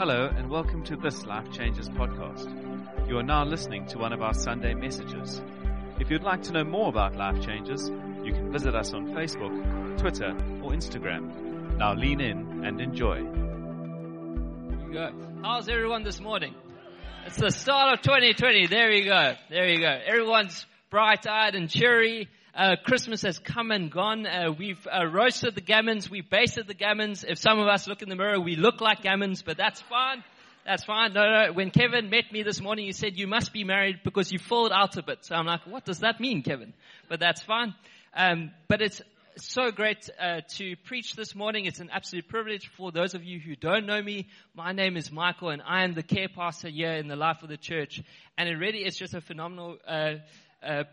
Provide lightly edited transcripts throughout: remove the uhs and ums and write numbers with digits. Hello and welcome to this Life Changes podcast. You are now listening to one of our Sunday messages. If you'd like to know more about Life Changes, you can visit us on Facebook, Twitter, or Instagram. Now lean in and enjoy. There you go. How's everyone this morning? It's the start of 2020. There you go. Everyone's bright-eyed and cheery. Christmas has come and gone. We've roasted the gammons. We've basted the gammons. If some of us look in the mirror, we look like gammons, but that's fine. No. When Kevin met me this morning, he said, you must be married because you filled out a bit. So I'm like, what does that mean, Kevin? But that's fine. But it's so great to preach this morning. It's an absolute privilege. For those of you who don't know me, my name is Michael, and I am the care pastor here in the life of the church. And it really is just a phenomenal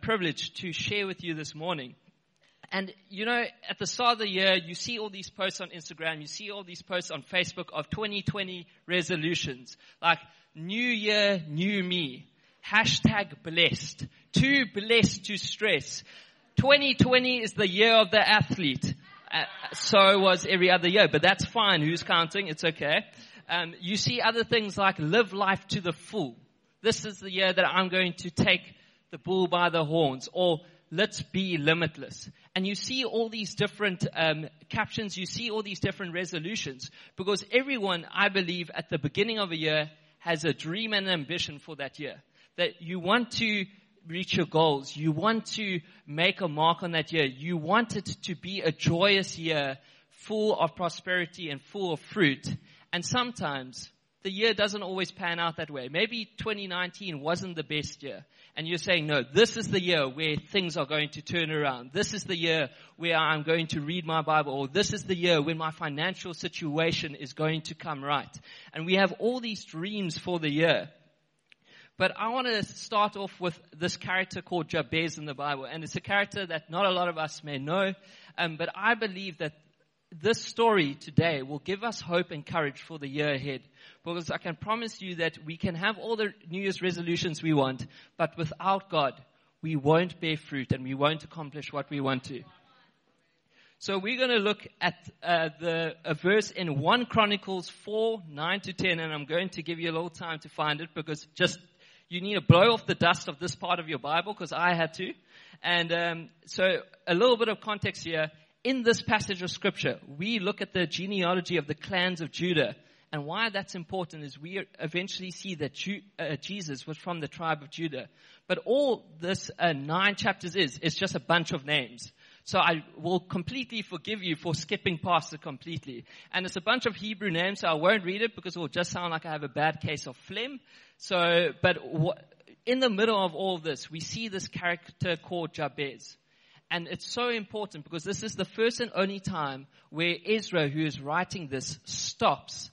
privilege to share with you this morning. And you know, at the start of the year, you see all these posts on Instagram, you see all these posts on Facebook of 2020 resolutions, like new year, new me, hashtag blessed, too blessed to stress, 2020 is the year of the athlete, so was every other year, but that's fine, who's counting, it's okay. You see other things like live life to the full, this is the year that I'm going to take the bull by the horns, or let's be limitless. And you see all these different captions, you see all these different resolutions, because everyone, I believe, at the beginning of a year has a dream and ambition for that year, that you want to reach your goals, you want to make a mark on that year, you want it to be a joyous year, full of prosperity and full of fruit. And sometimes the year doesn't always pan out that way. Maybe 2019 wasn't the best year. And you're saying, no, this is the year where things are going to turn around. This is the year where I'm going to read my Bible. Or this is the year when my financial situation is going to come right. And we have all these dreams for the year. But I want to start off with this character called Jabez in the Bible. And it's a character that not a lot of us may know. But I believe that this story today will give us hope and courage for the year ahead, because I can promise you that we can have all the New Year's resolutions we want, but without God, we won't bear fruit and we won't accomplish what we want to. So we're going to look at a verse in 1 Chronicles 4, 9 to 10, and I'm going to give you a little time to find it, because just you need to blow off the dust of this part of your Bible, because I had to. And so a little bit of context here. In this passage of scripture, we look at the genealogy of the clans of Judah. And why that's important is we eventually see that Jesus was from the tribe of Judah. But all this 9 chapters is just a bunch of names. So I will completely forgive you for skipping past it completely. And it's a bunch of Hebrew names, so I won't read it because it will just sound like I have a bad case of phlegm. So, but in the middle of all this, we see this character called Jabez. And it's so important because this is the first and only time where Ezra, who is writing this, stops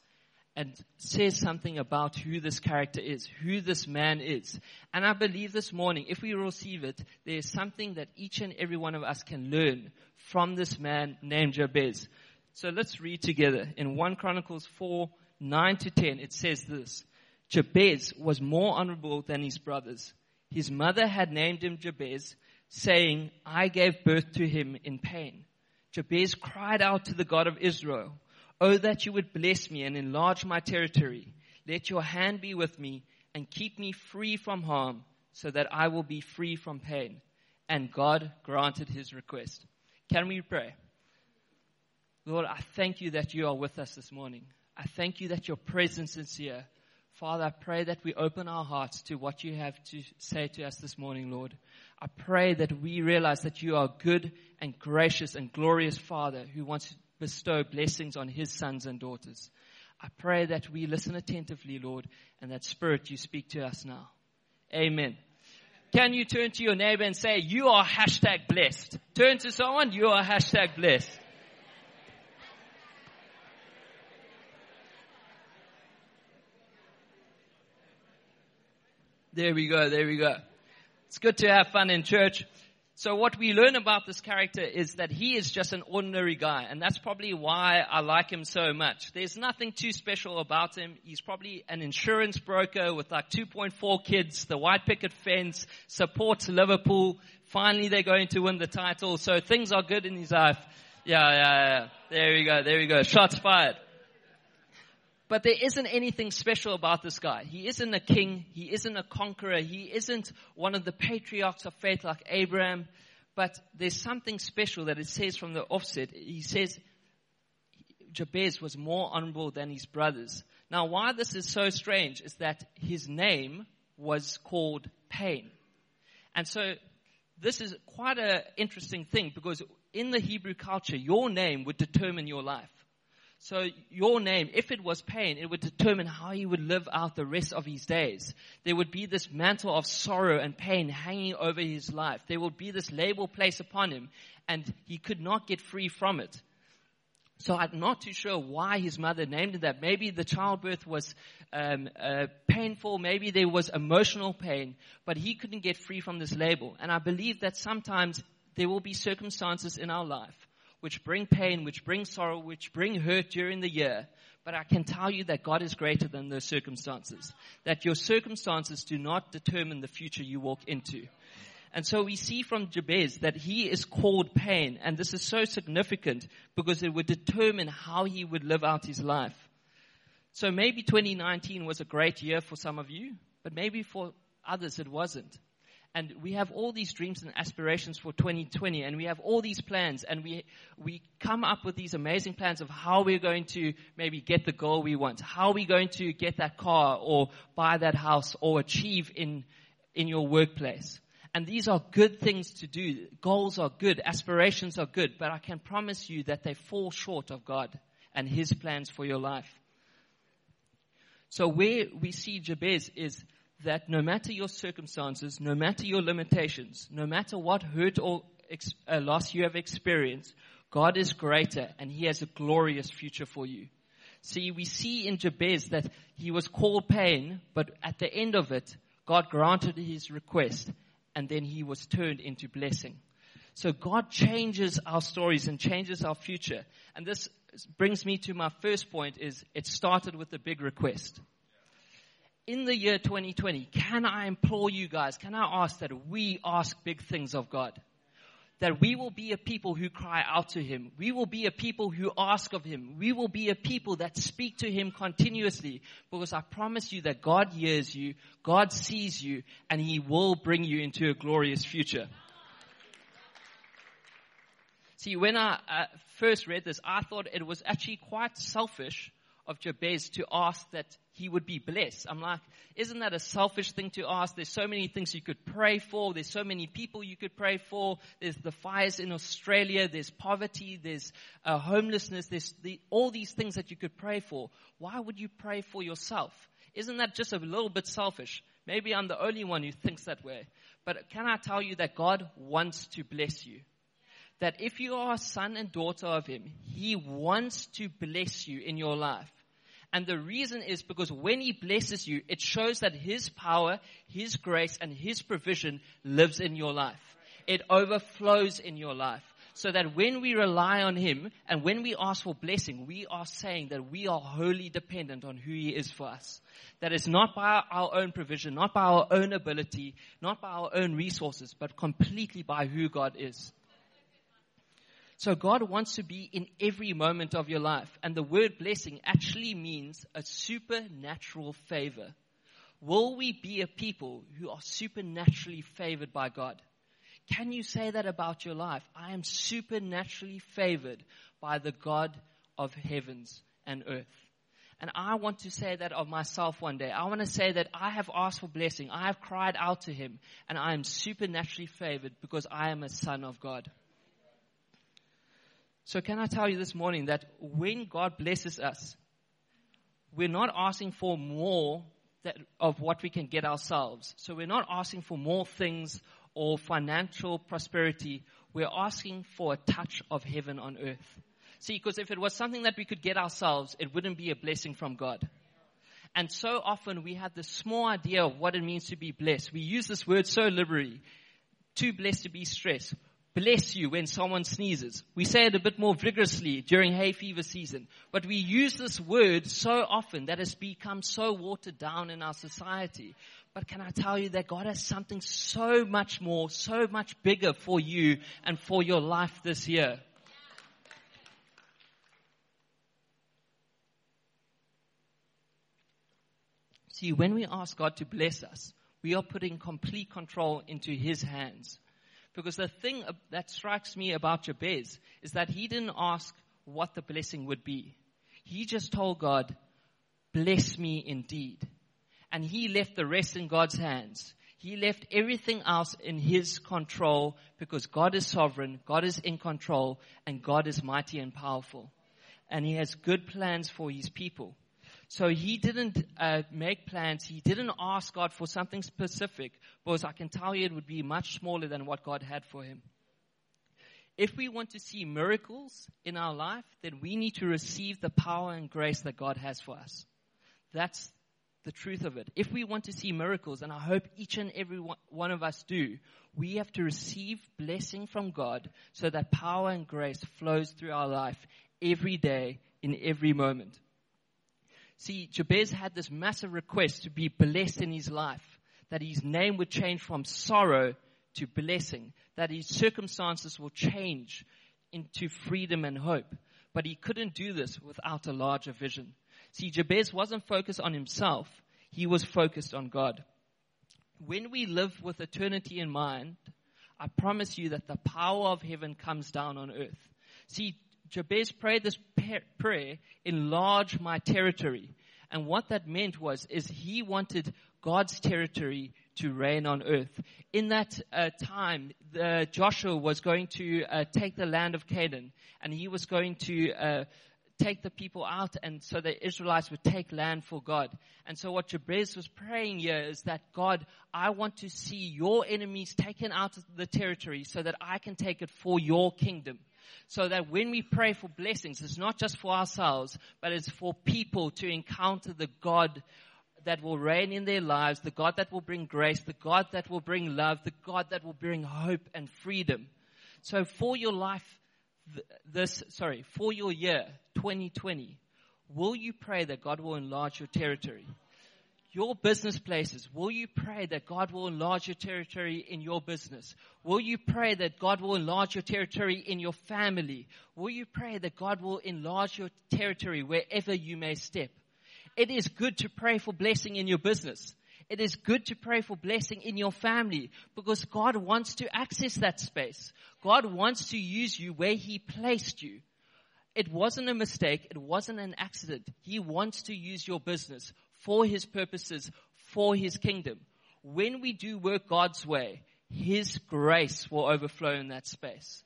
and says something about who this character is, who this man is. And I believe this morning, if we receive it, there is something that each and every one of us can learn from this man named Jabez. So let's read together. In 1 Chronicles 4, 9 to 10, it says this: Jabez was more honorable than his brothers. His mother had named him Jabez, saying, I gave birth to him in pain. Jabez cried out to the God of Israel, Oh, that you would bless me and enlarge my territory. Let your hand be with me and keep me free from harm, so that I will be free from pain. And God granted his request. Can we pray? Lord, I thank you that you are with us this morning. I thank you that your presence is here. Father, I pray that we open our hearts to what you have to say to us this morning, Lord. I pray that we realize that you are good and gracious and glorious Father who wants to bestow blessings on his sons and daughters. I pray that we listen attentively, Lord, and that Spirit, you speak to us now. Amen. Can you turn to your neighbor and say, you are hashtag blessed? Turn to someone, you are hashtag blessed. There we go. It's good to have fun in church. So what we learn about this character is that he is just an ordinary guy, and that's probably why I like him so much. There's nothing too special about him. He's probably an insurance broker with like 2.4 kids, the white picket fence, supports Liverpool. Finally, they're going to win the title, so things are good in his life. Yeah. There we go. Shots fired. But there isn't anything special about this guy. He isn't a king. He isn't a conqueror. He isn't one of the patriarchs of faith like Abraham. But there's something special that it says from the offset. He says, Jabez was more honorable than his brothers. Now, why this is so strange is that his name was called Pain. And so this is quite an interesting thing, because in the Hebrew culture, your name would determine your life. So your name, if it was Pain, it would determine how you would live out the rest of his days. There would be this mantle of sorrow and pain hanging over his life. There would be this label placed upon him, and he could not get free from it. So I'm not too sure why his mother named it that. Maybe the childbirth was painful. Maybe there was emotional pain. But he couldn't get free from this label. And I believe that sometimes there will be circumstances in our life which bring pain, which bring sorrow, which bring hurt during the year. But I can tell you that God is greater than those circumstances. That your circumstances do not determine the future you walk into. And so we see from Jabez that he is called Pain. And this is so significant because it would determine how he would live out his life. So maybe 2019 was a great year for some of you, but maybe for others it wasn't. And we have all these dreams and aspirations for 2020, and we have all these plans, and we come up with these amazing plans of how we're going to maybe get the goal we want, how we're going to get that car or buy that house or achieve in your workplace. And these are good things to do. Goals are good. Aspirations are good. But I can promise you that they fall short of God and His plans for your life. So where we see Jabez is that no matter your circumstances, no matter your limitations, no matter what hurt or loss you have experienced, God is greater and He has a glorious future for you. See, we see in Jabez that he was called Pain, but at the end of it, God granted his request. And then he was turned into blessing. So God changes our stories and changes our future. And this brings me to my first point, is it started with a big request. In the year 2020, can I implore you guys, can I ask that we ask big things of God? That we will be a people who cry out to Him. We will be a people who ask of Him. We will be a people that speak to Him continuously. Because I promise you that God hears you, God sees you, and He will bring you into a glorious future. See, when I first read this, I thought it was actually quite selfish of Jabez to ask that he would be blessed. I'm like, isn't that a selfish thing to ask? There's so many things you could pray for. There's so many people you could pray for. There's the fires in Australia. There's poverty. There's homelessness. There's all these things that you could pray for. Why would you pray for yourself? Isn't that just a little bit selfish? Maybe I'm the only one who thinks that way. But can I tell you that God wants to bless you? That if you are a son and daughter of Him, He wants to bless you in your life. And the reason is because when He blesses you, it shows that His power, His grace, and His provision lives in your life. It overflows in your life. So that when we rely on Him and when we ask for blessing, we are saying that we are wholly dependent on who He is for us. That it's not by our own provision, not by our own ability, not by our own resources, but completely by who God is. So God wants to be in every moment of your life. And the word blessing actually means a supernatural favor. Will we be a people who are supernaturally favored by God? Can you say that about your life? I am supernaturally favored by the God of heavens and earth. And I want to say that of myself one day. I want to say that I have asked for blessing. I have cried out to Him. And I am supernaturally favored because I am a son of God. So can I tell you this morning that when God blesses us, we're not asking for more of what we can get ourselves. So we're not asking for more things or financial prosperity. We're asking for a touch of heaven on earth. See, because if it was something that we could get ourselves, it wouldn't be a blessing from God. And so often we have this small idea of what it means to be blessed. We use this word so liberally, too blessed to be stressed. Bless you when someone sneezes. We say it a bit more vigorously during hay fever season. But we use this word so often that it's become so watered down in our society. But can I tell you that God has something so much more, so much bigger for you and for your life this year? See, when we ask God to bless us, we are putting complete control into his hands. Because the thing that strikes me about Jabez is that he didn't ask what the blessing would be. He just told God, bless me indeed. And he left the rest in God's hands. He left everything else in his control because God is sovereign, God is in control, and God is mighty and powerful. And he has good plans for his people. So he didn't make plans. He didn't ask God for something specific, because I can tell you it would be much smaller than what God had for him. If we want to see miracles in our life, then we need to receive the power and grace that God has for us. That's the truth of it. If we want to see miracles, and I hope each and every one of us do, we have to receive blessing from God so that power and grace flows through our life every day, in every moment. See, Jabez had this massive request to be blessed in his life, that his name would change from sorrow to blessing, that his circumstances will change into freedom and hope. But he couldn't do this without a larger vision. See, Jabez wasn't focused on himself. He was focused on God. When we live with eternity in mind, I promise you that the power of heaven comes down on earth. See, Jabez prayed this prayer, enlarge my territory. And what that meant is he wanted God's territory to reign on earth. In that time, Joshua was going to take the land of Canaan, and he was going to take the people out, and so the Israelites would take land for God. And so what Jabez was praying here is that, God, I want to see your enemies taken out of the territory so that I can take it for your kingdom. So that when we pray for blessings, it's not just for ourselves, but it's for people to encounter the God that will reign in their lives, the God that will bring grace, the God that will bring love, the God that will bring hope and freedom. So for your life, for your year 2020, will you pray that God will enlarge your territory? Your business places, will you pray that God will enlarge your territory in your business? Will you pray that God will enlarge your territory in your family? Will you pray that God will enlarge your territory wherever you may step? It is good to pray for blessing in your business. It is good to pray for blessing in your family, because God wants to access that space. God wants to use you where he placed you. It wasn't a mistake. It wasn't an accident. He wants to use your business for his purposes, for his kingdom. When we do work God's way, his grace will overflow in that space.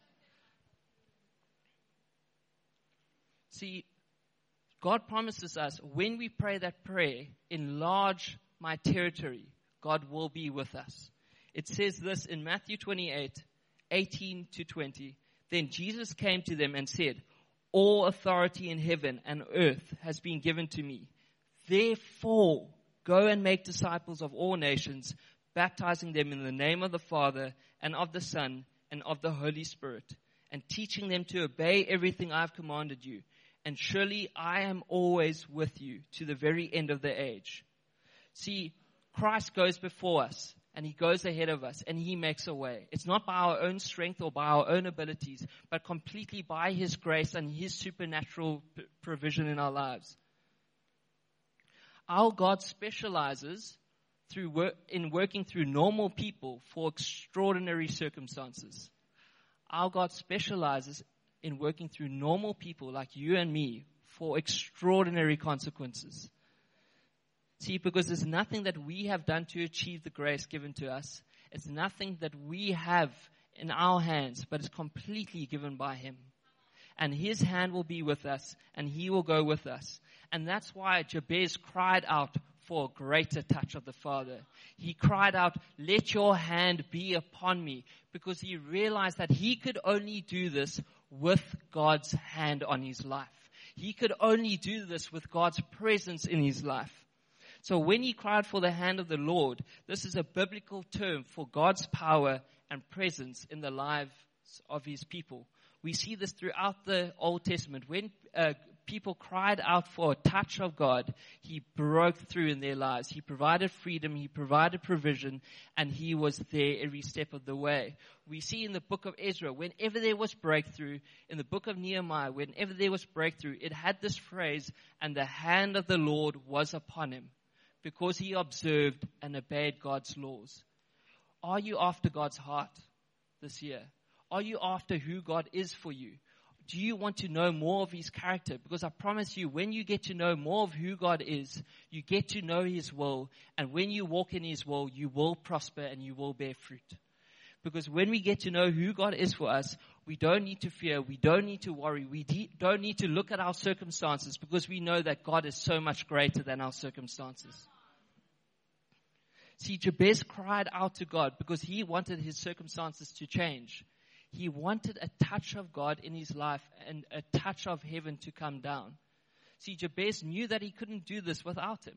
See, God promises us when we pray that prayer, enlarge my territory, God will be with us. It says this in Matthew 28, 18 to 20. Then Jesus came to them and said, all authority in heaven and earth has been given to me. Therefore, go and make disciples of all nations, baptizing them in the name of the Father and of the Son and of the Holy Spirit, and teaching them to obey everything I have commanded you. And surely I am always with you to the very end of the age. See, Christ goes before us, and he goes ahead of us, and he makes a way. It's not by our own strength or by our own abilities, but completely by his grace and his supernatural provision in our lives. Our God specializes in working through normal people for extraordinary circumstances. Our God specializes in working through normal people like you and me for extraordinary consequences. See, because there's nothing that we have done to achieve the grace given to us. It's nothing that we have in our hands, but it's completely given by him. And his hand will be with us, and he will go with us. And that's why Jabez cried out for a greater touch of the Father. He cried out, let your hand be upon me, because he realized that he could only do this with God's hand on his life. He could only do this with God's presence in his life. So when he cried for the hand of the Lord, this is a biblical term for God's power and presence in the lives of his people. We see this throughout the Old Testament. When people cried out for a touch of God, he broke through in their lives. He provided freedom, he provided provision, and he was there every step of the way. We see in the book of Ezra, whenever there was breakthrough, in the book of Nehemiah, whenever there was breakthrough, it had this phrase, and the hand of the Lord was upon him. because he observed and obeyed God's laws. Are you after God's heart this year? Are you after who God is for you? Do you want to know more of his character? Because I promise you, when you get to know more of who God is, you get to know his will. And when you walk in his will, you will prosper and you will bear fruit. Because when we get to know who God is for us, we don't need to fear. We don't need to worry. We don't need to look at our circumstances, because we know that God is so much greater than our circumstances. See, Jabez cried out to God because he wanted his circumstances to change. He wanted a touch of God in his life and a touch of heaven to come down. See, Jabez knew that he couldn't do this without him.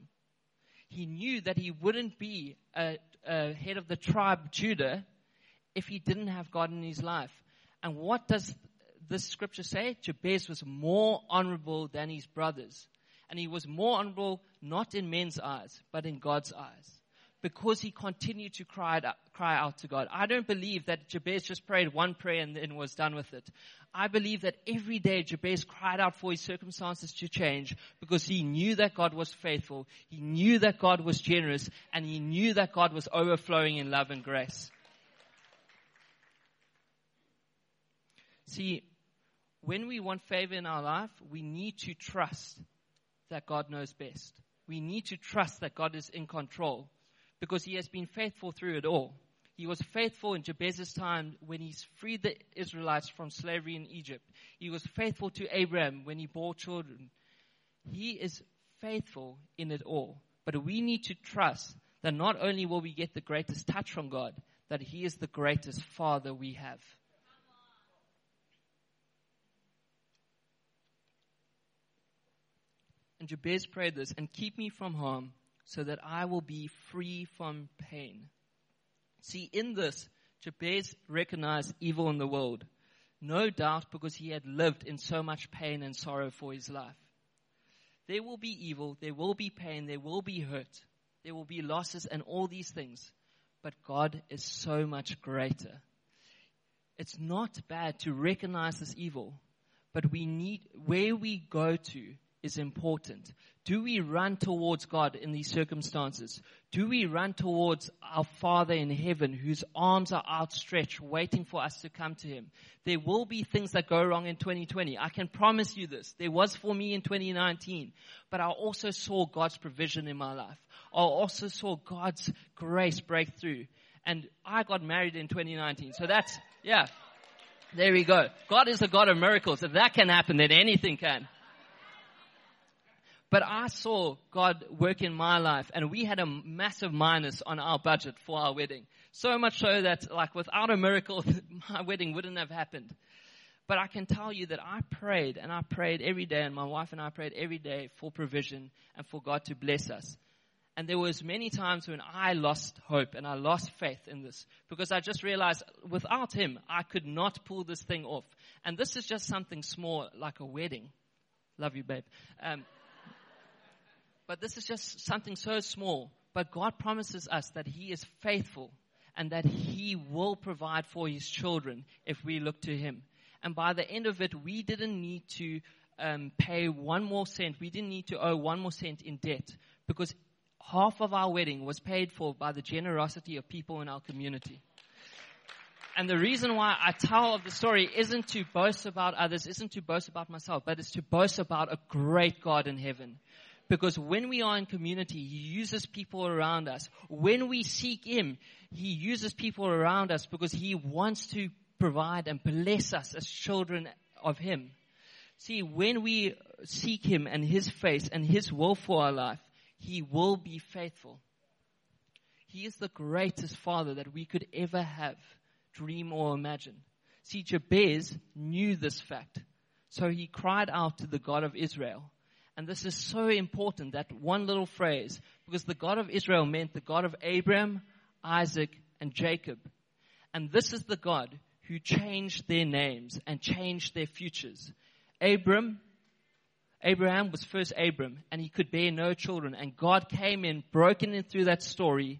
He knew that he wouldn't be a head of the tribe Judah if he didn't have God in his life. And what does this scripture say? Jabez was more honorable than his brothers. And he was more honorable not in men's eyes, but in God's eyes, because he continued to cry out to God. I don't believe that Jabez just prayed one prayer and then was done with it. I believe that every day Jabez cried out for his circumstances to change, because he knew that God was faithful, he knew that God was generous, and he knew that God was overflowing in love and grace. See, when we want favor in our life, we need to trust that God knows best. We need to trust that God is in control, because he has been faithful through it all. He was faithful in Jabez's time when he freed the Israelites from slavery in Egypt. He was faithful to Abraham when he bore children. He is faithful in it all. But we need to trust that not only will we get the greatest touch from God, that he is the greatest Father we have. And Jabez prayed this, "And keep me from harm, so that I will be free from pain." See, in this, Jabez recognized evil in the world. No doubt, because he had lived in so much pain and sorrow for his life. There will be evil, there will be pain, there will be hurt, there will be losses and all these things. But God is so much greater. It's not bad to recognize this evil, but we need, where we go to is important. Do we run towards God in these circumstances? Do we run towards our Father in heaven, whose arms are outstretched, waiting for us to come to him? There will be things that go wrong in 2020. I can promise you this. There was for me in 2019, but I also saw God's provision in my life. I also saw God's grace break through. And I got married in 2019. So that's, yeah, there we go. God is a God of miracles. If that can happen, then anything can. But I saw God work in my life, and we had a massive minus on our budget for our wedding. So much so that, like, without a miracle, my wedding wouldn't have happened. But I can tell you that I prayed every day, and my wife and I prayed every day for provision and for God to bless us. And there was many times when I lost hope and I lost faith in this, because I just realized without him, I could not pull this thing off. And this is just something small, like a wedding. Love you, babe. But this is just something so small. But God promises us that he is faithful and that he will provide for his children if we look to him. And by the end of it, we didn't need to pay one more cent. We didn't need to owe one more cent in debt, because half of our wedding was paid for by the generosity of people in our community. And the reason why I tell of the story isn't to boast about others, isn't to boast about myself, but it's to boast about a great God in heaven. Because when we are in community, he uses people around us. When we seek him, he uses people around us, because he wants to provide and bless us as children of him. See, when we seek him and his face and his will for our life, he will be faithful. He is the greatest Father that we could ever have, dream or imagine. See, Jabez knew this fact. So he cried out to the God of Israel. And this is so important, that one little phrase, because the God of Israel meant the God of Abraham, Isaac, and Jacob. And this is the God who changed their names and changed their futures. Abraham was first Abram, and he could bear no children. And God came in, broken in through that story,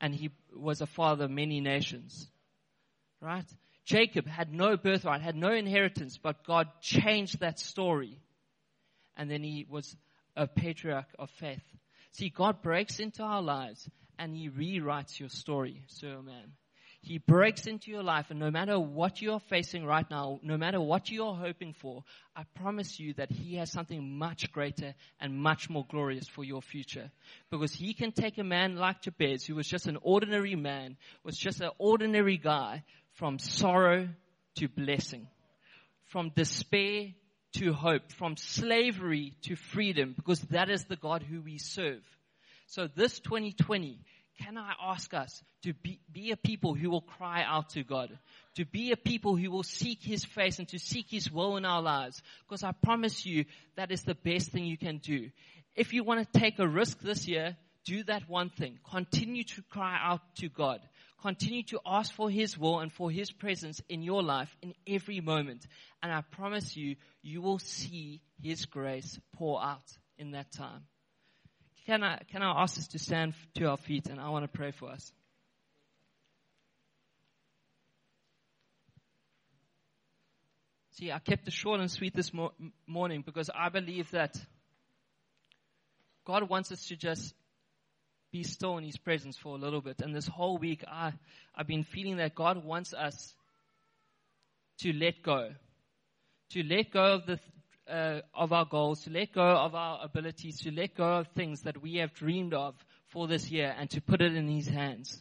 and he was a father of many nations. Right? Jacob had no birthright, had no inheritance, but God changed that story. And then he was a patriarch of faith. See, God breaks into our lives and He rewrites your story. So, man, He breaks into your life, and no matter what you're facing right now, no matter what you're hoping for, I promise you that He has something much greater and much more glorious for your future. Because He can take a man like Jabez, who was just an ordinary man, was just an ordinary guy, from sorrow to blessing, from despair to hope, from slavery to freedom, because that is the God who we serve. So this 2020, can I ask us to be a people who will cry out to God, to be a people who will seek His face and to seek His will in our lives? Because I promise you, that is the best thing you can do. If you want to take a risk this year, do that one thing. Continue to cry out to God. Continue to ask for His will and for His presence in your life in every moment. And I promise you, you will see His grace pour out in that time. Can I ask us to stand to our feet, and I want to pray for us. See, I kept it short and sweet this morning because I believe that God wants us to just be still in His presence for a little bit. And this whole week, I've been feeling that God wants us to let go of our goals, to let go of our abilities, to let go of things that we have dreamed of for this year, and to put it in His hands.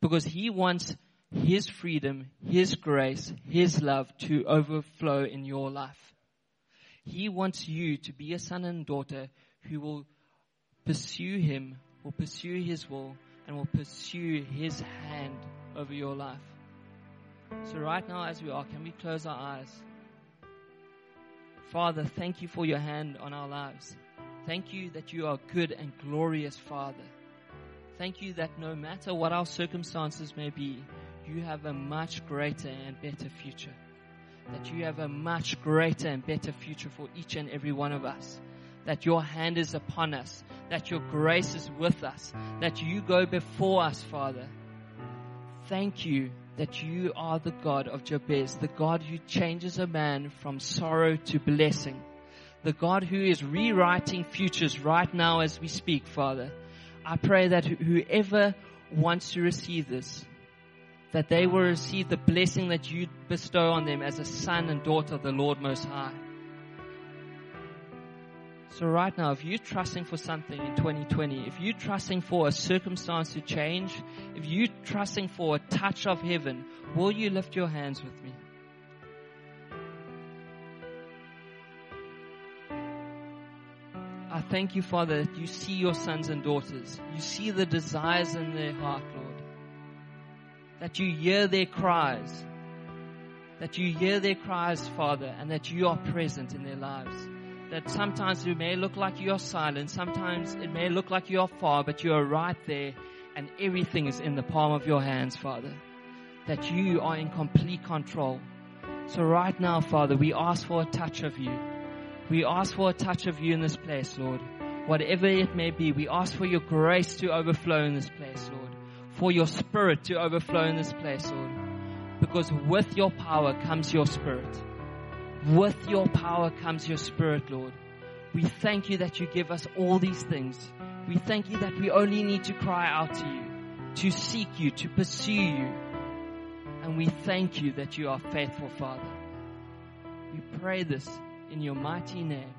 Because He wants His freedom, His grace, His love to overflow in your life. He wants you to be a son and daughter who will pursue Him, will pursue His will, and will pursue His hand over your life. So right now, as we are, can we close our eyes? Father, thank You for Your hand on our lives. Thank You that You are good and glorious, Father. Thank You that no matter what our circumstances may be, You have a much greater and better future. That You have a much greater and better future for each and every one of us. That Your hand is upon us, that Your grace is with us, that You go before us, Father. Thank You that You are the God of Jabez, the God who changes a man from sorrow to blessing, the God who is rewriting futures right now as we speak, Father. I pray that whoever wants to receive this, that they will receive the blessing that You bestow on them as a son and daughter of the Lord Most High. So right now, if you're trusting for something in 2020, if you're trusting for a circumstance to change, if you're trusting for a touch of heaven, will you lift your hands with me? I thank You, Father, that You see Your sons and daughters. You see the desires in their heart, Lord. That You hear their cries. That You hear their cries, Father, and that You are present in their lives. That sometimes it may look like You are silent, sometimes it may look like You are far, but You are right there, and everything is in the palm of Your hands, Father. That You are in complete control. So right now, Father, we ask for a touch of You. We ask for a touch of You in this place, Lord. Whatever it may be, we ask for Your grace to overflow in this place, Lord. For Your Spirit to overflow in this place, Lord. Because with Your power comes Your Spirit. With Your power comes Your Spirit, Lord. We thank You that You give us all these things. We thank You that we only need to cry out to You, to seek You, to pursue You. And we thank You that You are faithful, Father. We pray this in Your mighty name.